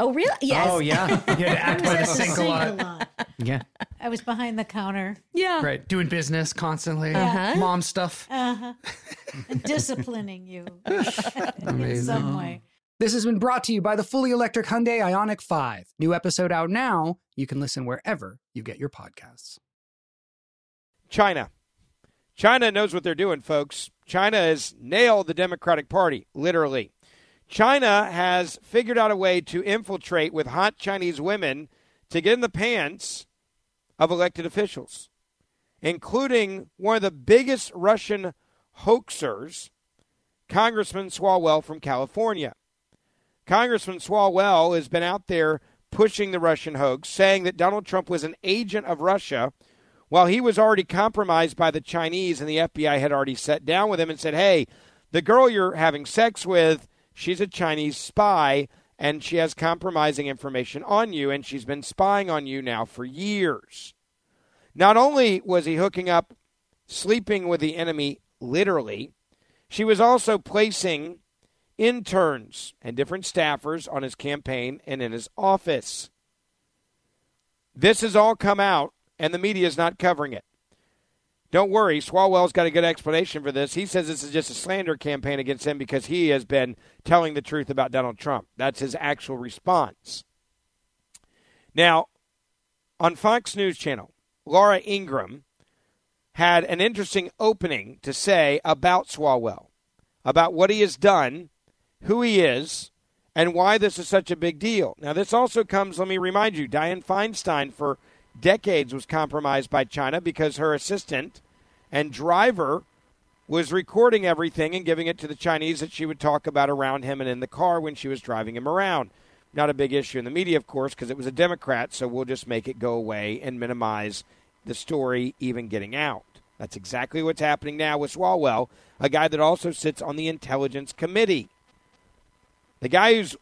Oh, really? Yes. Oh, yeah. You had to act by the sink a lot. Yeah. I was behind the counter. Yeah. Right. Doing business constantly. Uh-huh. Mom stuff. Uh-huh. Disciplining you in some way. This has been brought to you by the fully electric Hyundai Ioniq 5. New episode out now. You can listen wherever you get your podcasts. China. China knows what they're doing, folks. China has nailed the Democratic Party, literally. China has figured out a way to infiltrate with hot Chinese women to get in the pants of elected officials, including one of the biggest Russian hoaxers, Congressman Swalwell from California. Congressman Swalwell has been out there pushing the Russian hoax, saying that Donald Trump was an agent of Russia while he was already compromised by the Chinese, and the FBI had already sat down with him and said, hey, the girl you're having sex with, she's a Chinese spy, and she has compromising information on you, and she's been spying on you now for years. Not only was he hooking up, sleeping with the enemy, literally, she was also placing interns and different staffers on his campaign and in his office. This has all come out, and the media is not covering it. Don't worry, Swalwell's got a good explanation for this. He says this is just a slander campaign against him because he has been telling the truth about Donald Trump. That's his actual response. Now, on Fox News Channel, Laura Ingraham had an interesting opening to say about Swalwell, about what he has done, who he is, and why this is such a big deal. Now, this also comes, let me remind you, Dianne Feinstein for decades was compromised by China because her assistant and driver was recording everything and giving it to the Chinese that she would talk about around him and in the car when she was driving him around. Not a big issue in the media, of course, because it was a Democrat, so we'll just make it go away and minimize the story even getting out. That's exactly what's happening now with Swalwell, a guy that also sits on the Intelligence Committee. The guy who's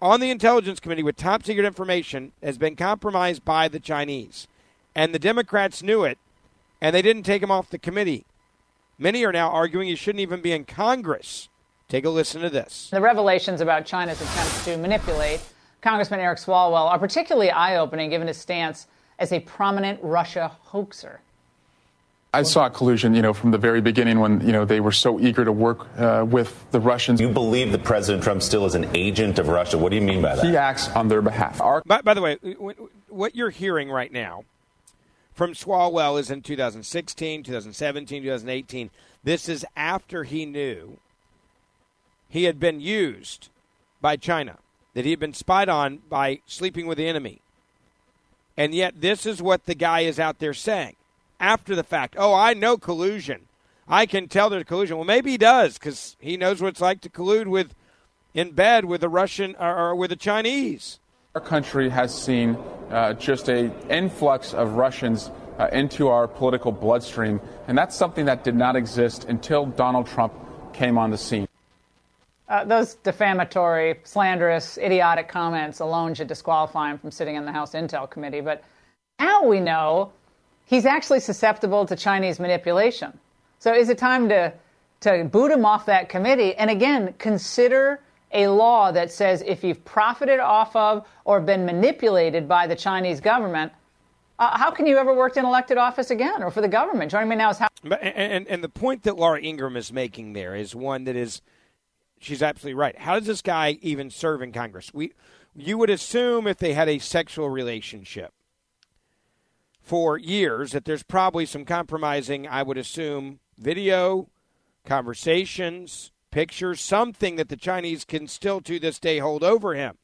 on the Intelligence Committee with top-secret information has been compromised by the Chinese. And the Democrats knew it, and they didn't take him off the committee. Many are now arguing he shouldn't even be in Congress. Take a listen to this. The revelations about China's attempts to manipulate Congressman Eric Swalwell are particularly eye-opening given his stance as a prominent Russia hoaxer. I saw collusion, from the very beginning when, they were so eager to work with the Russians. You believe that President Trump still is an agent of Russia. What do you mean by that? He acts on their behalf. By the way, what you're hearing right now from Swalwell is in 2016, 2017, 2018. This is after he knew he had been used by China, that he had been spied on by sleeping with the enemy. And yet this is what the guy is out there saying. After the fact, I know collusion. I can tell there's collusion. Well, maybe he does because he knows what it's like to collude in bed with a Russian or with a Chinese. Our country has seen just an influx of Russians into our political bloodstream, and that's something that did not exist until Donald Trump came on the scene. Those defamatory, slanderous, idiotic comments alone should disqualify him from sitting in the House Intel Committee. But now we know he's actually susceptible to Chinese manipulation. So is it time to boot him off that committee? And again, consider a law that says if you've profited off of or been manipulated by the Chinese government, how can you ever work in elected office again or for the government? Joining me now is how. And the point that Laura Ingraham is making there is one that is, she's absolutely right. How does this guy even serve in Congress? You would assume if they had a sexual relationship for years, that there's probably some compromising, I would assume, video, conversations, pictures, something that the Chinese can still to this day hold over him.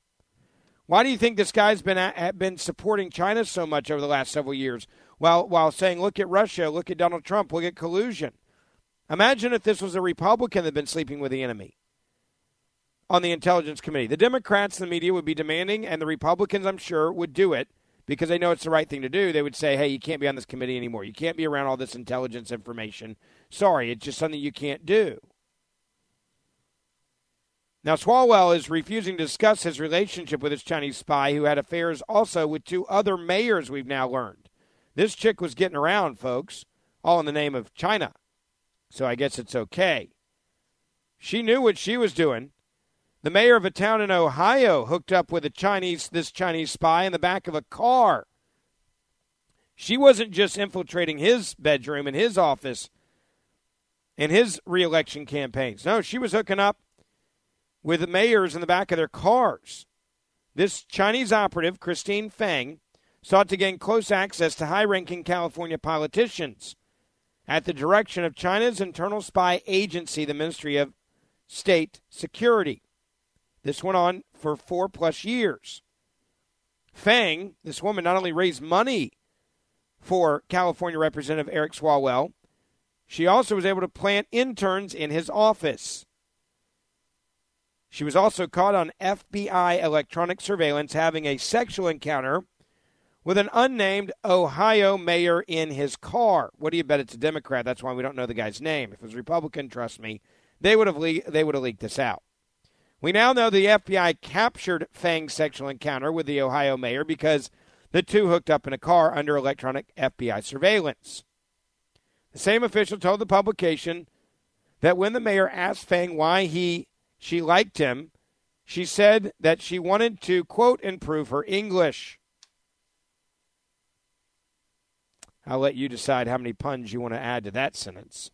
Why do you think this guy's been supporting China so much over the last several years while saying, look at Russia, look at Donald Trump, look at collusion? Imagine if this was a Republican that had been sleeping with the enemy on the Intelligence Committee. The Democrats, the media would be demanding, and the Republicans, I'm sure, would do it, because they know it's the right thing to do. They would say, hey, you can't be on this committee anymore. You can't be around all this intelligence information. Sorry, it's just something you can't do. Now, Swalwell is refusing to discuss his relationship with his Chinese spy who had affairs also with two other mayors, we've now learned. This chick was getting around, folks, all in the name of China. So I guess it's okay. She knew what she was doing. The mayor of a town in Ohio hooked up with this Chinese spy in the back of a car. She wasn't just infiltrating his bedroom and his office and his reelection campaigns. No, she was hooking up with the mayors in the back of their cars. This Chinese operative, Christine Fang, sought to gain close access to high-ranking California politicians at the direction of China's internal spy agency, the Ministry of State Security. This went on for 4+ years. Fang, this woman, not only raised money for California Representative Eric Swalwell, she also was able to plant interns in his office. She was also caught on FBI electronic surveillance having a sexual encounter with an unnamed Ohio mayor in his car. What do you bet? It's a Democrat. That's why we don't know the guy's name. If it was Republican, trust me, they would have leaked this out. We now know the FBI captured Fang's sexual encounter with the Ohio mayor because the two hooked up in a car under electronic FBI surveillance. The same official told the publication that when the mayor asked Fang why she liked him, she said that she wanted to, quote, improve her English. I'll let you decide how many puns you want to add to that sentence.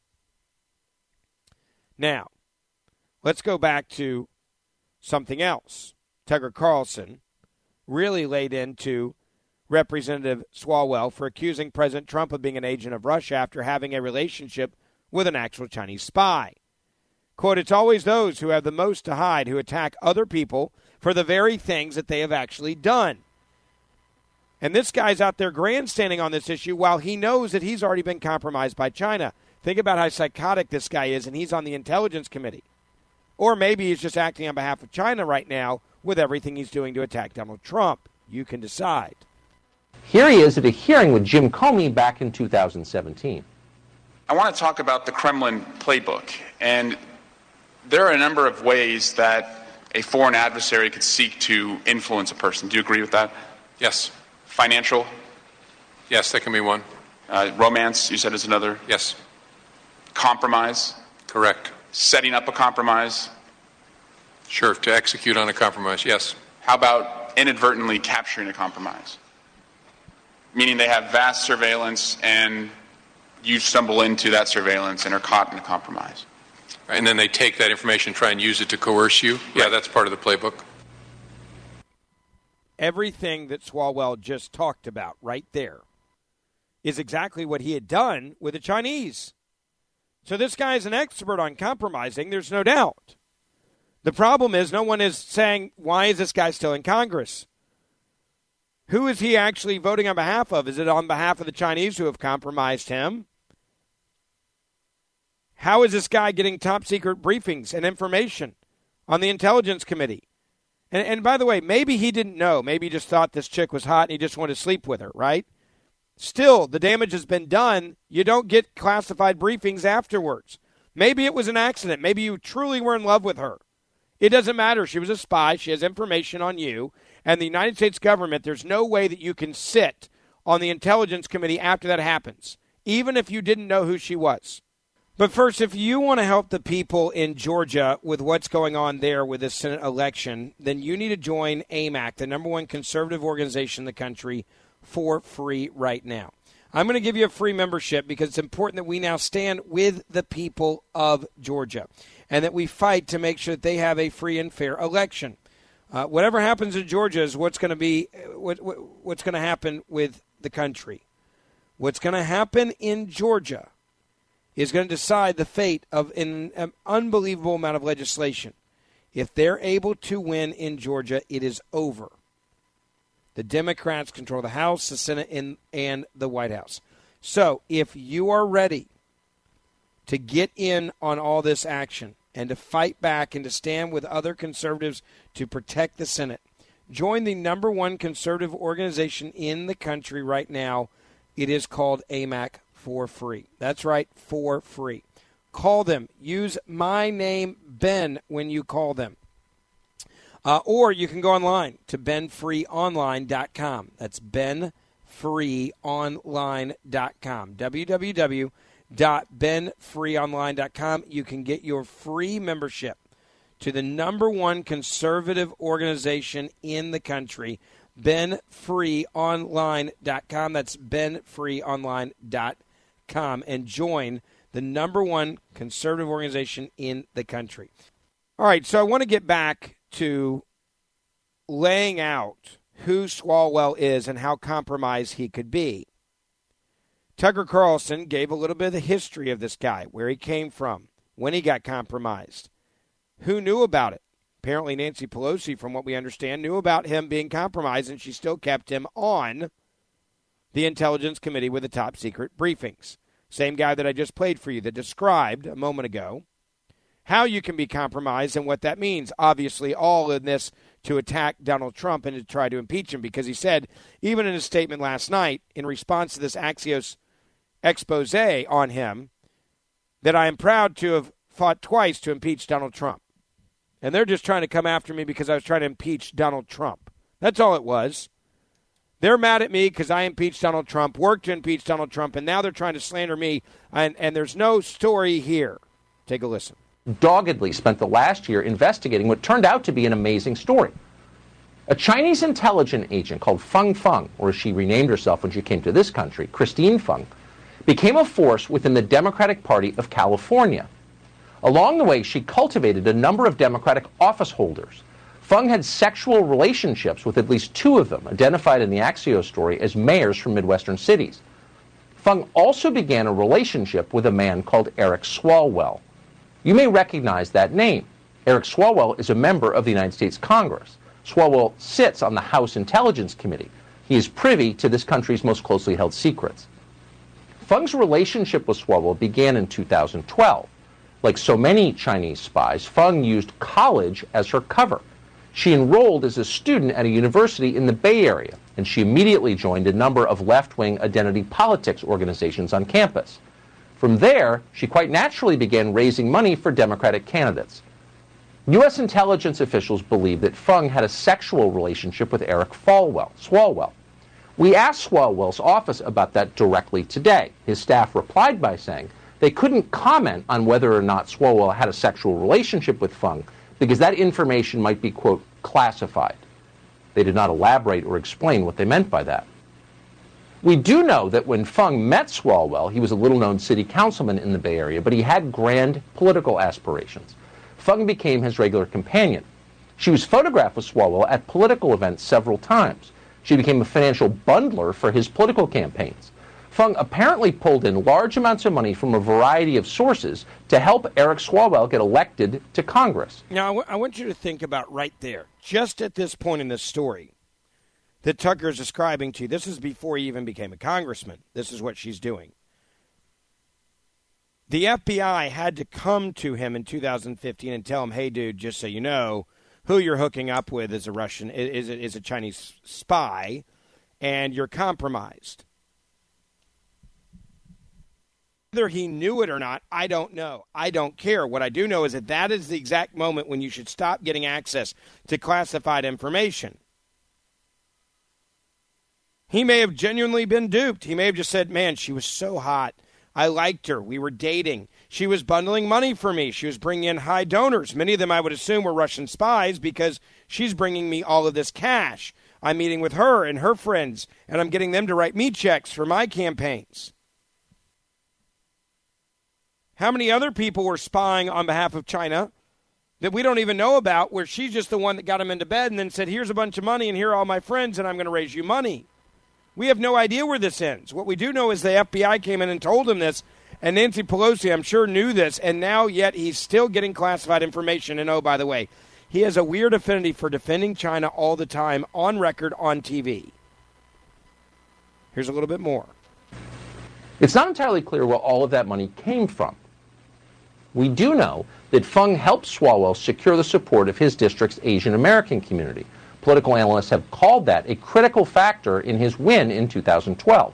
Now, let's go back to something else. Tucker Carlson really laid into Representative Swalwell for accusing President Trump of being an agent of Russia after having a relationship with an actual Chinese spy. Quote, it's always those who have the most to hide who attack other people for the very things that they have actually done. And this guy's out there grandstanding on this issue while he knows that he's already been compromised by China. Think about how psychotic this guy is, and he's on the Intelligence Committee. Or maybe he's just acting on behalf of China right now with everything he's doing to attack Donald Trump. You can decide. Here he is at a hearing with Jim Comey back in 2017. I want to talk about the Kremlin playbook. And there are a number of ways that a foreign adversary could seek to influence a person. Do you agree with that? Yes. Financial? Yes, that can be one. Romance, you said, is another? Yes. Compromise? Correct. Setting up a compromise? Sure, to execute on a compromise, yes. How about inadvertently capturing a compromise? Meaning they have vast surveillance and you stumble into that surveillance and are caught in a compromise. And then they take that information and try and use it to coerce you? Yeah, right. That's part of the playbook. Everything that Swalwell just talked about right there is exactly what he had done with the Chinese. So this guy is an expert on compromising, there's no doubt. The problem is no one is saying, why is this guy still in Congress? Who is he actually voting on behalf of? Is it on behalf of the Chinese who have compromised him? How is this guy getting top secret briefings and information on the Intelligence Committee? And by the way, maybe he didn't know. Maybe he just thought this chick was hot and he just wanted to sleep with her, right? Still, the damage has been done. You don't get classified briefings afterwards. Maybe it was an accident. Maybe you truly were in love with her. It doesn't matter. She was a spy. She has information on you. And the United States government, there's no way that you can sit on the Intelligence Committee after that happens, even if you didn't know who she was. But first, if you want to help the people in Georgia with what's going on there with this Senate election, then you need to join AMAC, the number one conservative organization in the country, for free right now. I'm going to give you a free membership because it's important that we now stand with the people of Georgia and that we fight to make sure that they have a free and fair election. Whatever happens in Georgia is what's going to be what's going to happen with the country. What's going to happen in Georgia is going to decide the fate of an unbelievable amount of legislation. If they're able to win in Georgia, it is over. The Democrats control the House, the Senate, and the White House. So if you are ready to get in on all this action, and to fight back and to stand with other conservatives to protect the Senate. Join the number one conservative organization in the country right now. It is called AMAC for free. That's right, for free. Call them. Use my name, Ben, when you call them. Or you can go online to BenFreeOnline.com. That's BenFreeOnline.com. www.benfreeonline.com. You can get your free membership to the number one conservative organization in the country, benfreeonline.com. That's benfreeonline.com. And join the number one conservative organization in the country. All right, so I want to get back to laying out who Swalwell is and how compromised he could be. Tucker Carlson gave a little bit of the history of this guy, where he came from, when he got compromised, who knew about it. Apparently Nancy Pelosi, from what we understand, knew about him being compromised, and she still kept him on the Intelligence Committee with the top secret briefings. Same guy that I just played for you that described a moment ago how you can be compromised and what that means. Obviously, all in this to attack Donald Trump and to try to impeach him, because he said, even in his statement last night, in response to this Axios expose on him, that I am proud to have fought twice to impeach Donald Trump. And they're just trying to come after me because I was trying to impeach Donald Trump. That's all it was. They're mad at me because I impeached Donald Trump, worked to impeach Donald Trump, and now they're trying to slander me, and there's no story here. Take a listen. Doggedly spent the last year investigating what turned out to be an amazing story. A Chinese intelligence agent called Fang Fang, or as she renamed herself when she came to this country, Christine Fang, became a force within the Democratic Party of California. Along the way, she cultivated a number of Democratic office holders. Fang had sexual relationships with at least two of them, identified in the Axios story as mayors from Midwestern cities. Fang also began a relationship with a man called Eric Swalwell. You may recognize that name. Eric Swalwell is a member of the United States Congress. Swalwell sits on the House Intelligence Committee. He is privy to this country's most closely held secrets. Fang's relationship with Swalwell began in 2012. Like so many Chinese spies, Fang used college as her cover. She enrolled as a student at a university in the Bay Area, and she immediately joined a number of left-wing identity politics organizations on campus. From there, she quite naturally began raising money for Democratic candidates. U.S. intelligence officials believe that Fang had a sexual relationship with Eric Swalwell. We asked Swalwell's office about that directly today. His staff replied by saying they couldn't comment on whether or not Swalwell had a sexual relationship with Fang because that information might be, quote, classified. They did not elaborate or explain what they meant by that. We do know that when Fang met Swalwell, he was a little-known city councilman in the Bay Area, but he had grand political aspirations. Fang became his regular companion. She was photographed with Swalwell at political events several times. She became a financial bundler for his political campaigns. Fang apparently pulled in large amounts of money from a variety of sources to help Eric Swalwell get elected to Congress. Now, I want you to think about right there, just at this point in this story that Tucker is describing to you. This is before he even became a congressman. This is what she's doing. The FBI had to come to him in 2015 and tell him, hey, dude, just so you know, who you're hooking up with is a Russian, is a Chinese spy, and you're compromised. Whether he knew it or not, I don't know. I don't care. What I do know is that is the exact moment when you should stop getting access to classified information. He may have genuinely been duped. He may have just said, man, she was so hot. I liked her. We were dating. She was bundling money for me. She was bringing in high donors. Many of them, I would assume, were Russian spies because she's bringing me all of this cash. I'm meeting with her and her friends, and I'm getting them to write me checks for my campaigns. How many other people were spying on behalf of China that we don't even know about, where she's just the one that got them into bed and then said, here's a bunch of money and here are all my friends and I'm going to raise you money. We have no idea where this ends. What we do know is the FBI came in and told him this, and Nancy Pelosi, I'm sure, knew this, and now yet he's still getting classified information. And oh, by the way, he has a weird affinity for defending China all the time, on record, on TV. Here's a little bit more. It's not entirely clear where all of that money came from. We do know that Fang helped Swalwell secure the support of his district's Asian American community. Political analysts have called that a critical factor in his win in 2012.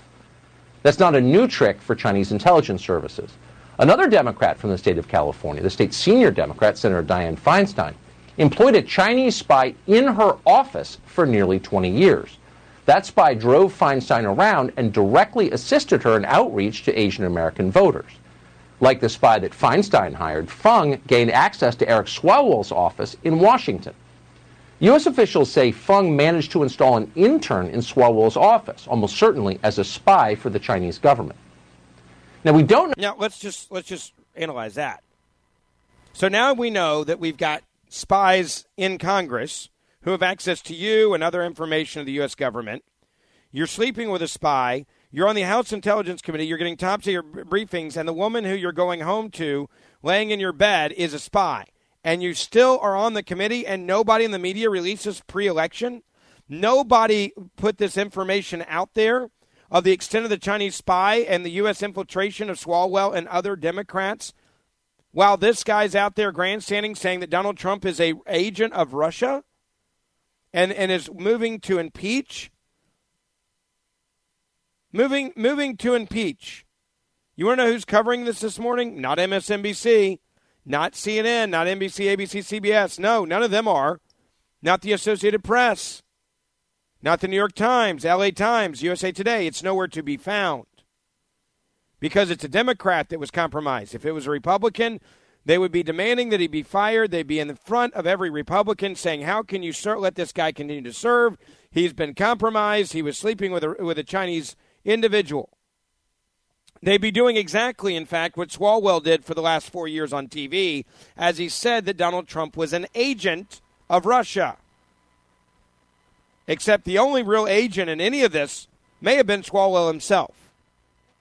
That's not a new trick for Chinese intelligence services. Another Democrat from the state of California, the state's senior Democrat, Senator Dianne Feinstein, employed a Chinese spy in her office for nearly 20 years. That spy drove Feinstein around and directly assisted her in outreach to Asian American voters. Like the spy that Feinstein hired, Fang gained access to Eric Swalwell's office in Washington. U.S. officials say Fang managed to install an intern in Swalwell's office, almost certainly as a spy for the Chinese government. Now, we don't know. Now, let's just analyze that. So now we know that we've got spies in Congress who have access to you and other information of the U.S. government. You're sleeping with a spy. You're on the House Intelligence Committee. You're getting top-secret briefings, and the woman who you're going home to, laying in your bed, is a spy. And you still are on the committee, and nobody in the media releases pre-election? Nobody put this information out there of the extent of the Chinese spy and the U.S. infiltration of Swalwell and other Democrats, while this guy's out there grandstanding saying that Donald Trump is an agent of Russia? And is moving to impeach? Moving to impeach. You want to know who's covering this morning? Not MSNBC, not CNN, not NBC, ABC, CBS. No, none of them are. Not the Associated Press, not the New York Times, LA Times, USA Today. It's nowhere to be found because it's a Democrat that was compromised. If it was a Republican, they would be demanding that he be fired. They'd be in the front of every Republican saying, how can you let this guy continue to serve? He's been compromised. He was sleeping with a Chinese individual. They'd be doing exactly, in fact, what Swalwell did for the last 4 years on TV, as he said that Donald Trump was an agent of Russia. Except the only real agent in any of this may have been Swalwell himself.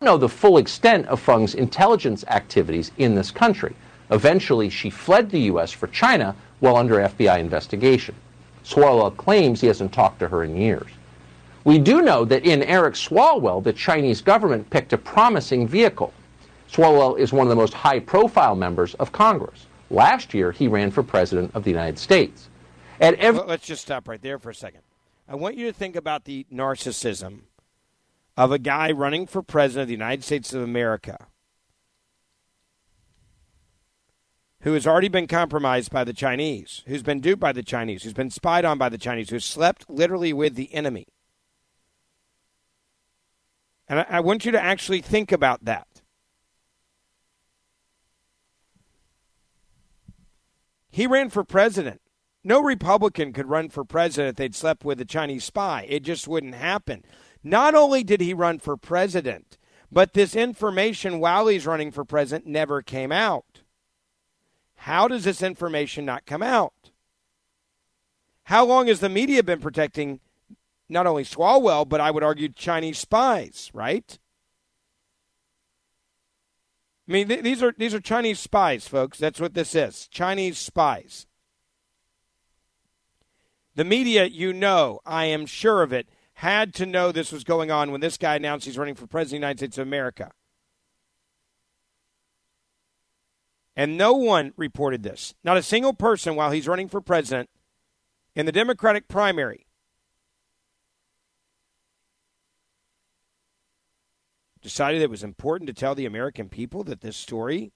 We don't know the full extent of Fang's intelligence activities in this country. Eventually, she fled the U.S. for China while under FBI investigation. Swalwell claims he hasn't talked to her in years. We do know that in Eric Swalwell, the Chinese government picked a promising vehicle. Swalwell is one of the most high-profile members of Congress. Last year, he ran for president of the United States. Let's just stop right there for a second. I want you to think about the narcissism of a guy running for president of the United States of America who has already been compromised by the Chinese, who's been duped by the Chinese, who's been spied on by the Chinese, who slept literally with the enemy. And I want you to actually think about that. He ran for president. No Republican could run for president if they'd slept with a Chinese spy. It just wouldn't happen. Not only did he run for president, but this information while he's running for president never came out. How does this information not come out? How long has the media been protecting not only Swalwell, but I would argue Chinese spies, right? I mean, these are Chinese spies, folks. That's what this is, Chinese spies. The media, I am sure of it, had to know this was going on when this guy announced he's running for president of the United States of America. And no one reported this. Not a single person while he's running for president in the Democratic primary. Decided it was important to tell the American people that this story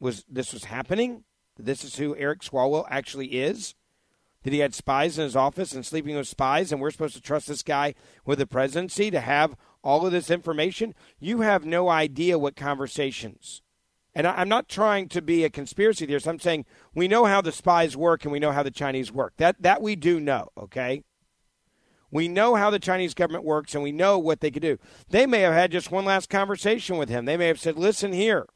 was happening, that this is who Eric Swalwell actually is, that he had spies in his office and sleeping with spies, and we're supposed to trust this guy with the presidency to have all of this information. You have no idea what conversations. And I'm not trying to be a conspiracy theorist. I'm saying we know how the spies work and we know how the Chinese work. That we do know, okay? We know how the Chinese government works, and we know what they could do. They may have had just one last conversation with him. They may have said, listen here,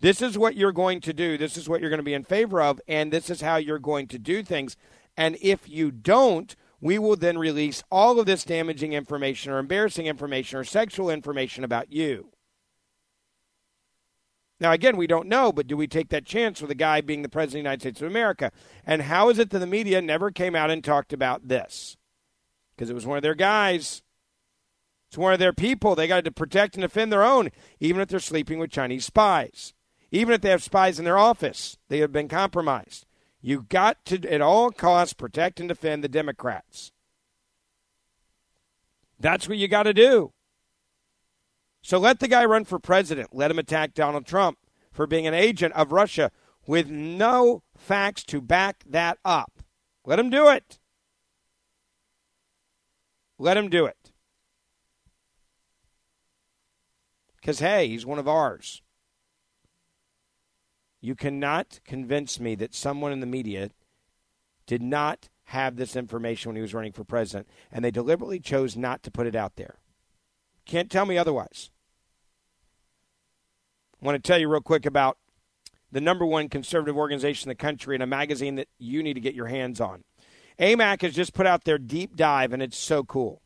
this is what you're going to do. This is what you're going to be in favor of, and this is how you're going to do things. And if you don't, we will then release all of this damaging information or embarrassing information or sexual information about you. Now, again, we don't know, but do we take that chance with a guy being the president of the United States of America? And how is it that the media never came out and talked about this? Because it was one of their guys. It's one of their people. They got to protect and defend their own, even if they're sleeping with Chinese spies. Even if they have spies in their office, they have been compromised. You got to, at all costs, protect and defend the Democrats. That's what you got to do. So let the guy run for president. Let him attack Donald Trump for being an agent of Russia with no facts to back that up. Let him do it. Let him do it. Because, hey, he's one of ours. You cannot convince me that someone in the media did not have this information when he was running for president, and they deliberately chose not to put it out there. Can't tell me otherwise. I want to tell you real quick about the number one conservative organization in the country and a magazine that you need to get your hands on. AMAC has just put out their deep dive, and it's so cool.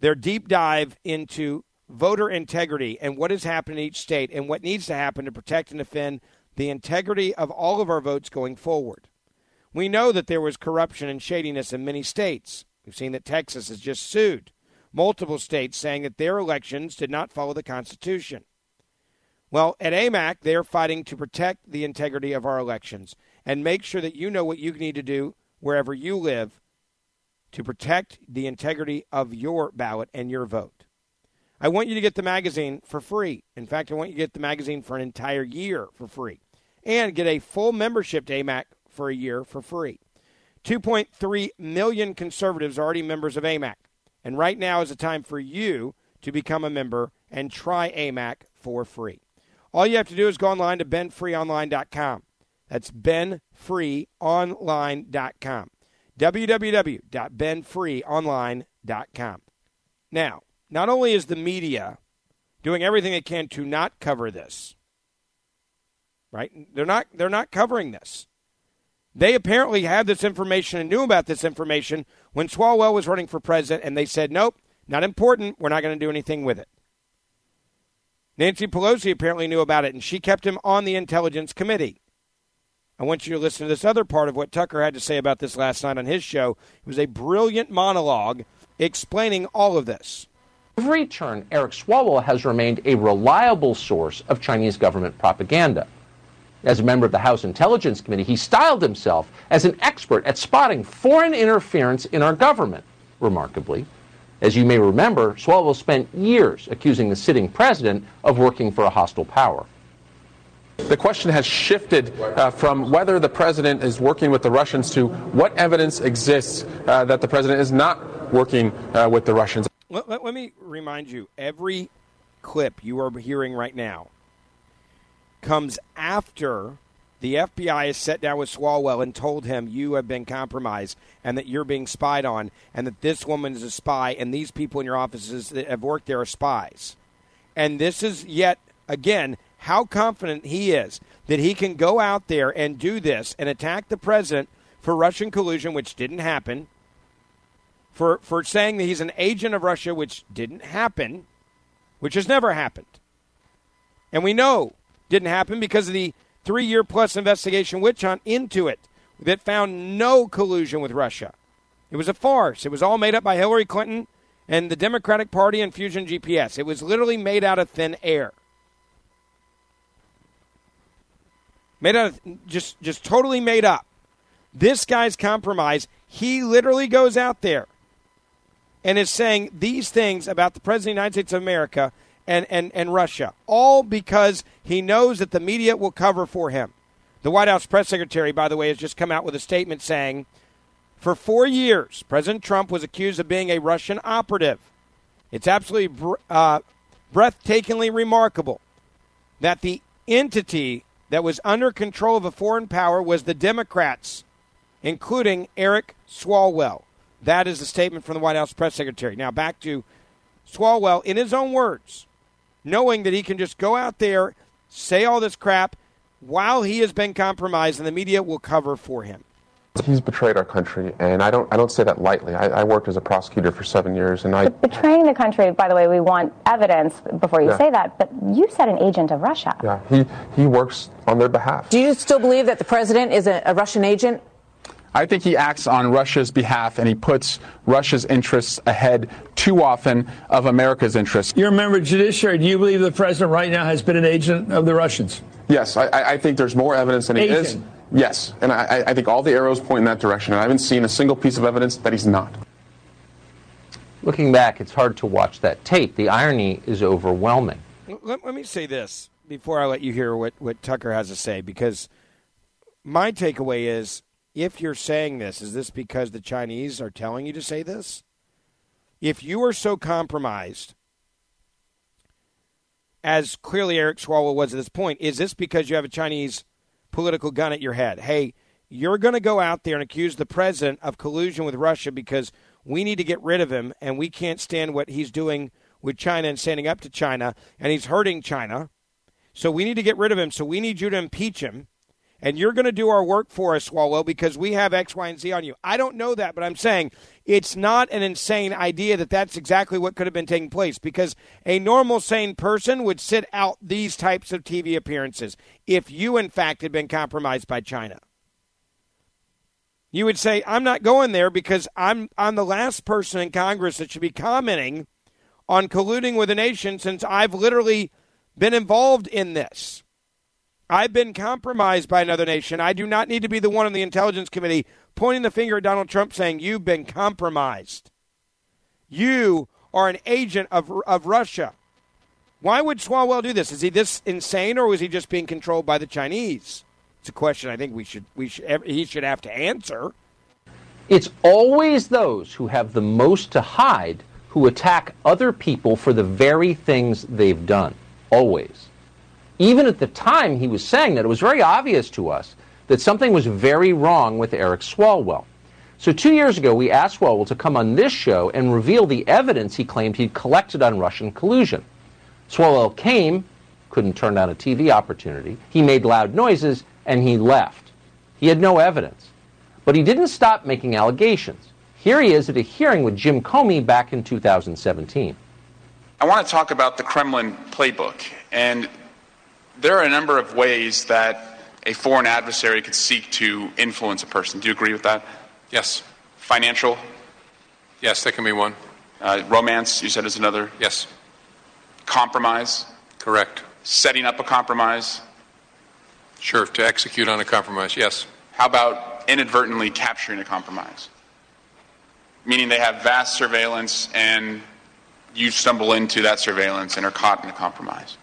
Their deep dive into voter integrity and what has happened in each state and what needs to happen to protect and defend the integrity of all of our votes going forward. We know that there was corruption and shadiness in many states. We've seen that Texas has just sued multiple states saying that their elections did not follow the Constitution. Well, at AMAC, they're fighting to protect the integrity of our elections and make sure that you know what you need to do wherever you live to protect the integrity of your ballot and your vote. I want you to get the magazine for free. In fact, I want you to get the magazine for an entire year for free and get a full membership to AMAC for a year for free. 2.3 million conservatives are already members of AMAC, and right now is the time for you to become a member and try AMAC for free. All you have to do is go online to BenFreeOnline.com. That's BenFreeOnline.com. www.BenFreeOnline.com. Now, not only is the media doing everything they can to not cover this, right? They're not covering this. They apparently had this information and knew about this information when Swalwell was running for president, and they said, nope, not important. We're not going to do anything with it. Nancy Pelosi apparently knew about it, and she kept him on the Intelligence Committee. I want you to listen to this other part of what Tucker had to say about this last night on his show. It was a brilliant monologue explaining all of this. Every turn, Eric Swalwell has remained a reliable source of Chinese government propaganda. As a member of the House Intelligence Committee, he styled himself as an expert at spotting foreign interference in our government. Remarkably, as you may remember, Swalwell spent years accusing the sitting president of working for a hostile power. The question has shifted from whether the president is working with the Russians to what evidence exists that the president is not working with the Russians. Let me remind you, every clip you are hearing right now comes after The FBI has sat down with Swalwell and told him you have been compromised and that you're being spied on and that this woman is a spy and these people in your offices that have worked there are spies. And this is yet again how confident he is that he can go out there and do this and attack the president for Russian collusion, which didn't happen, for saying that he's an agent of Russia, which didn't happen, which has never happened. And we know didn't happen because of the three-year-plus investigation witch hunt into it that found no collusion with Russia. It was a farce. It was all made up by Hillary Clinton and the Democratic Party and Fusion GPS. It was literally made out of thin air. Made out of, just totally made up. This guy's compromised. He literally goes out there and is saying these things about the President of the United States of America and Russia, all because he knows that the media will cover for him. The White House press secretary, by the way, has just come out with a statement saying, for 4 years, President Trump was accused of being a Russian operative. It's absolutely breathtakingly remarkable that the entity that was under control of a foreign power was the Democrats, including Eric Swalwell. That is the statement from the White House press secretary. Now back to Swalwell in his own words, knowing that he can just go out there, say all this crap while he has been compromised and the media will cover for him. He's betrayed our country, and I don't say that lightly. I worked as a prosecutor for 7 years, and I... But betraying the country, by the way, we want evidence before you say that, but you said an agent of Russia. Yeah, he works on their behalf. Do you still believe that the president is a Russian agent? I think he acts on Russia's behalf, and he puts Russia's interests ahead too often of America's interests. You're a member of Judiciary. Do you believe the president right now has been an agent of the Russians? Yes, I think there's more evidence than he is. Yes, and I think all the arrows point in that direction, and I haven't seen a single piece of evidence that he's not. Looking back, it's hard to watch that tape. The irony is overwhelming. Let me say this before I let you hear what Tucker has to say, because my takeaway is, if you're saying this, is this because the Chinese are telling you to say this? If you are so compromised, as clearly Eric Swalwell was at this point, is this because you have a Chinese political gun at your head? Hey, you're going to go out there and accuse the president of collusion with Russia because we need to get rid of him and we can't stand what he's doing with China and standing up to China, and he's hurting China. So we need to get rid of him. So we need you to impeach him. And you're going to do our work for us, Swalwell, because we have X, Y, and Z on you. I don't know that, but I'm saying it's not an insane idea that that's exactly what could have been taking place, because a normal, sane person would sit out these types of TV appearances if you, in fact, had been compromised by China. You would say, I'm not going there because I'm the last person in Congress that should be commenting on colluding with a nation since I've literally been involved in this. I've been compromised by another nation. I do not need to be the one on the Intelligence Committee pointing the finger at Donald Trump saying, you've been compromised. You are an agent of Russia. Why would Swalwell do this? Is he this insane, or was he just being controlled by the Chinese? It's a question I think he should have to answer. It's always those who have the most to hide who attack other people for the very things they've done. Always. Even at the time he was saying that, it was very obvious to us that something was very wrong with Eric Swalwell. So 2 years ago, we asked Swalwell to come on this show and reveal the evidence he claimed he'd collected on Russian collusion. Swalwell came, couldn't turn down a TV opportunity, he made loud noises, and he left. He had no evidence. But he didn't stop making allegations. Here he is at a hearing with Jim Comey back in 2017. I want to talk about the Kremlin playbook, and there are a number of ways that a foreign adversary could seek to influence a person. Do you agree with that? Yes. Financial? Yes, that can be one. Romance, you said, is another? Yes. Compromise? Correct. Setting up a compromise? Sure, to execute on a compromise, yes. How about inadvertently capturing a compromise? Meaning they have vast surveillance and you stumble into that surveillance and are caught in a compromise.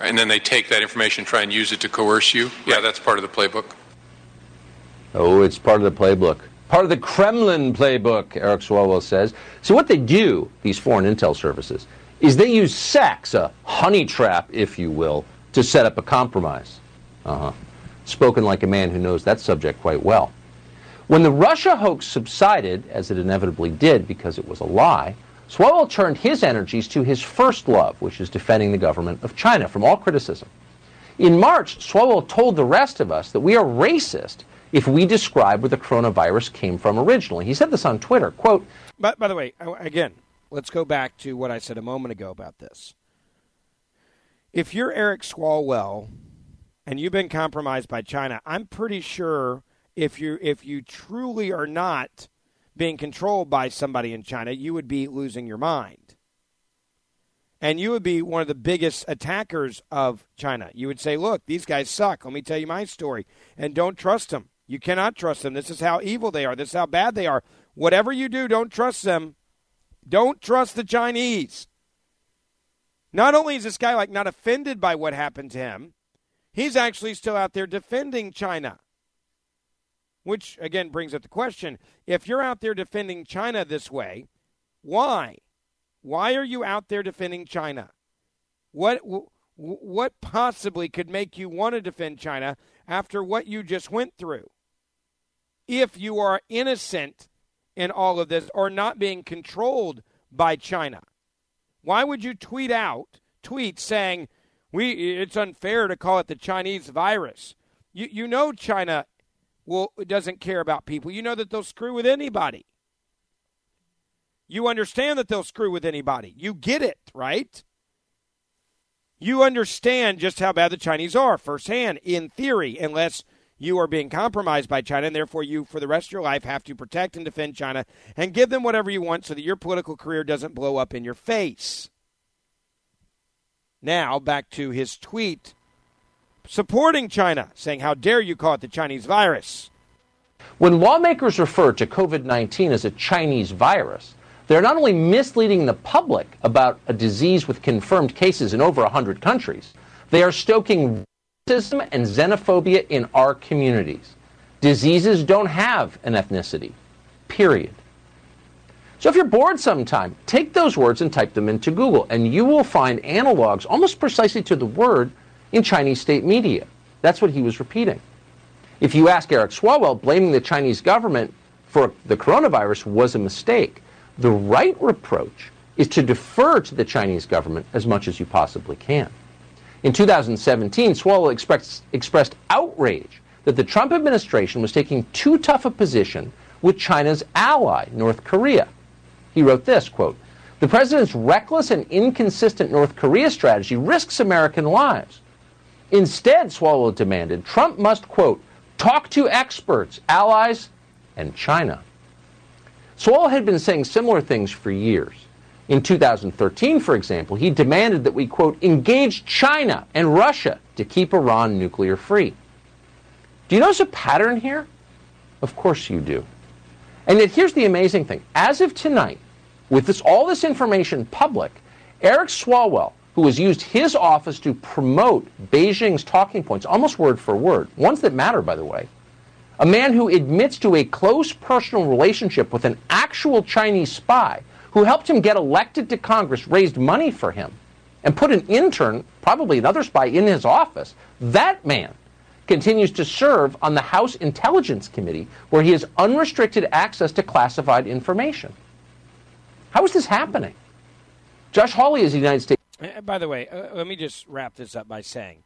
And then they take that information and try and use it to coerce you? Yeah, that's part of the playbook. Oh, it's part of the playbook. Part of the Kremlin playbook, Eric Swalwell says. So what they do, these foreign intel services, is they use sex, a honey trap, if you will, to set up a compromise. spoken like a man who knows that subject quite well. When the Russia hoax subsided, as it inevitably did because it was a lie, Swalwell turned his energies to his first love, which is defending the government of China from all criticism. In March, Swalwell told the rest of us that we are racist if we describe where the coronavirus came from originally. He said this on Twitter, quote... By the way, again, let's go back to what I said a moment ago about this. If you're Eric Swalwell and you've been compromised by China, I'm pretty sure if you truly are not being controlled by somebody in China, you would be losing your mind. And you would be one of the biggest attackers of China. You would say, look, these guys suck. Let me tell you my story. And don't trust them. You cannot trust them. This is how evil they are. This is how bad they are. Whatever you do, don't trust them. Don't trust the Chinese. Not only is this guy like not offended by what happened to him, he's actually still out there defending China. Which, again, brings up the question, if you're out there defending China this way, why? Why are you out there defending China? What possibly could make you want to defend China after what you just went through? If you are innocent in all of this or not being controlled by China, why would you tweet saying, it's unfair to call it the Chinese virus? You know China doesn't care about people. You know that they'll screw with anybody. You understand that they'll screw with anybody. You get it, right? You understand just how bad the Chinese are firsthand, in theory, unless you are being compromised by China, and therefore you, for the rest of your life, have to protect and defend China and give them whatever you want so that your political career doesn't blow up in your face. Now, back to his tweet supporting China, saying, how dare you call it the Chinese virus? When lawmakers refer to COVID-19 as a Chinese virus, they're not only misleading the public about a disease with confirmed cases in over 100 countries, they are stoking racism and xenophobia in our communities. Diseases don't have an ethnicity, period. So if you're bored sometime, take those words and type them into Google, and you will find analogs almost precisely to the word in Chinese state media. That's what he was repeating. If you ask Eric Swalwell, blaming the Chinese government for the coronavirus was a mistake. The right reproach is to defer to the Chinese government as much as you possibly can. In 2017, Swalwell expressed outrage that the Trump administration was taking too tough a position with China's ally, North Korea. He wrote this, quote, "The president's reckless and inconsistent North Korea strategy risks American lives. Instead," Swalwell demanded, "Trump must, quote, talk to experts, allies, and China." Swalwell had been saying similar things for years. In 2013, for example, he demanded that we, quote, engage China and Russia to keep Iran nuclear free. Do you notice a pattern here? Of course you do. And yet here's the amazing thing. As of tonight, with all this information public, Eric Swalwell, who has used his office to promote Beijing's talking points, almost word for word, ones that matter, by the way, a man who admits to a close personal relationship with an actual Chinese spy who helped him get elected to Congress, raised money for him, and put an intern, probably another spy, in his office, that man continues to serve on the House Intelligence Committee, where he has unrestricted access to classified information. How is this happening? Josh Hawley is the United States... By the way, let me just wrap this up by saying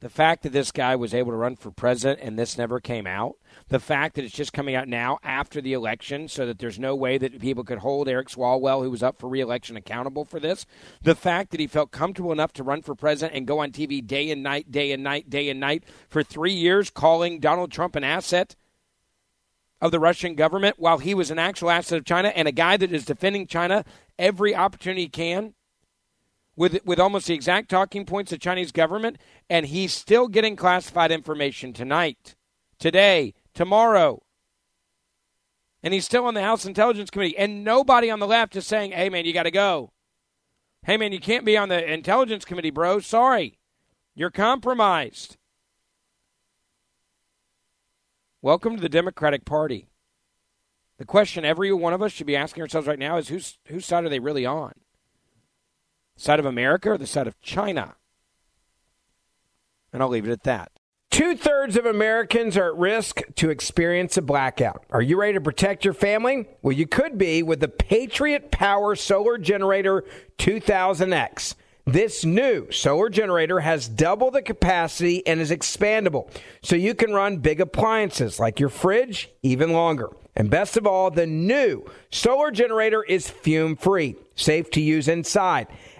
the fact that this guy was able to run for president and this never came out, the fact that it's just coming out now after the election so that there's no way that people could hold Eric Swalwell, who was up for re-election, accountable for this, the fact that he felt comfortable enough to run for president and go on TV day and night for 3 years calling Donald Trump an asset of the Russian government while he was an actual asset of China and a guy that is defending China every opportunity he can, with almost the exact talking points of the Chinese government, and he's still getting classified information tonight, today, tomorrow. And he's still on the House Intelligence Committee, and nobody on the left is saying, hey, man, you got to go. Hey, man, you can't be on the Intelligence Committee, bro. Sorry. You're compromised. Welcome to the Democratic Party. The question every one of us should be asking ourselves right now is whose side are they really on? Side of America or the side of China? And I'll leave it at that. Two-thirds of Americans are at risk to experience a blackout. Are you ready to protect your family? Well, you could be with the Patriot Power Solar Generator 2000X. This new solar generator has double the capacity and is expandable, so you can run big appliances like your fridge even longer. And best of all, the new solar generator is fume-free, safe to use inside,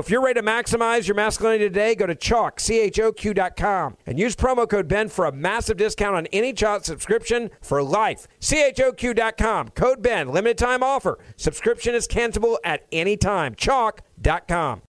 if you're ready to maximize your masculinity today, go to CHOQ, C-H-O-Q.com, and use promo code Ben for a massive discount on any CHOQ subscription for life. CHOQ.com, code Ben, limited time offer. Subscription is cancelable at any time. CHOQ.com.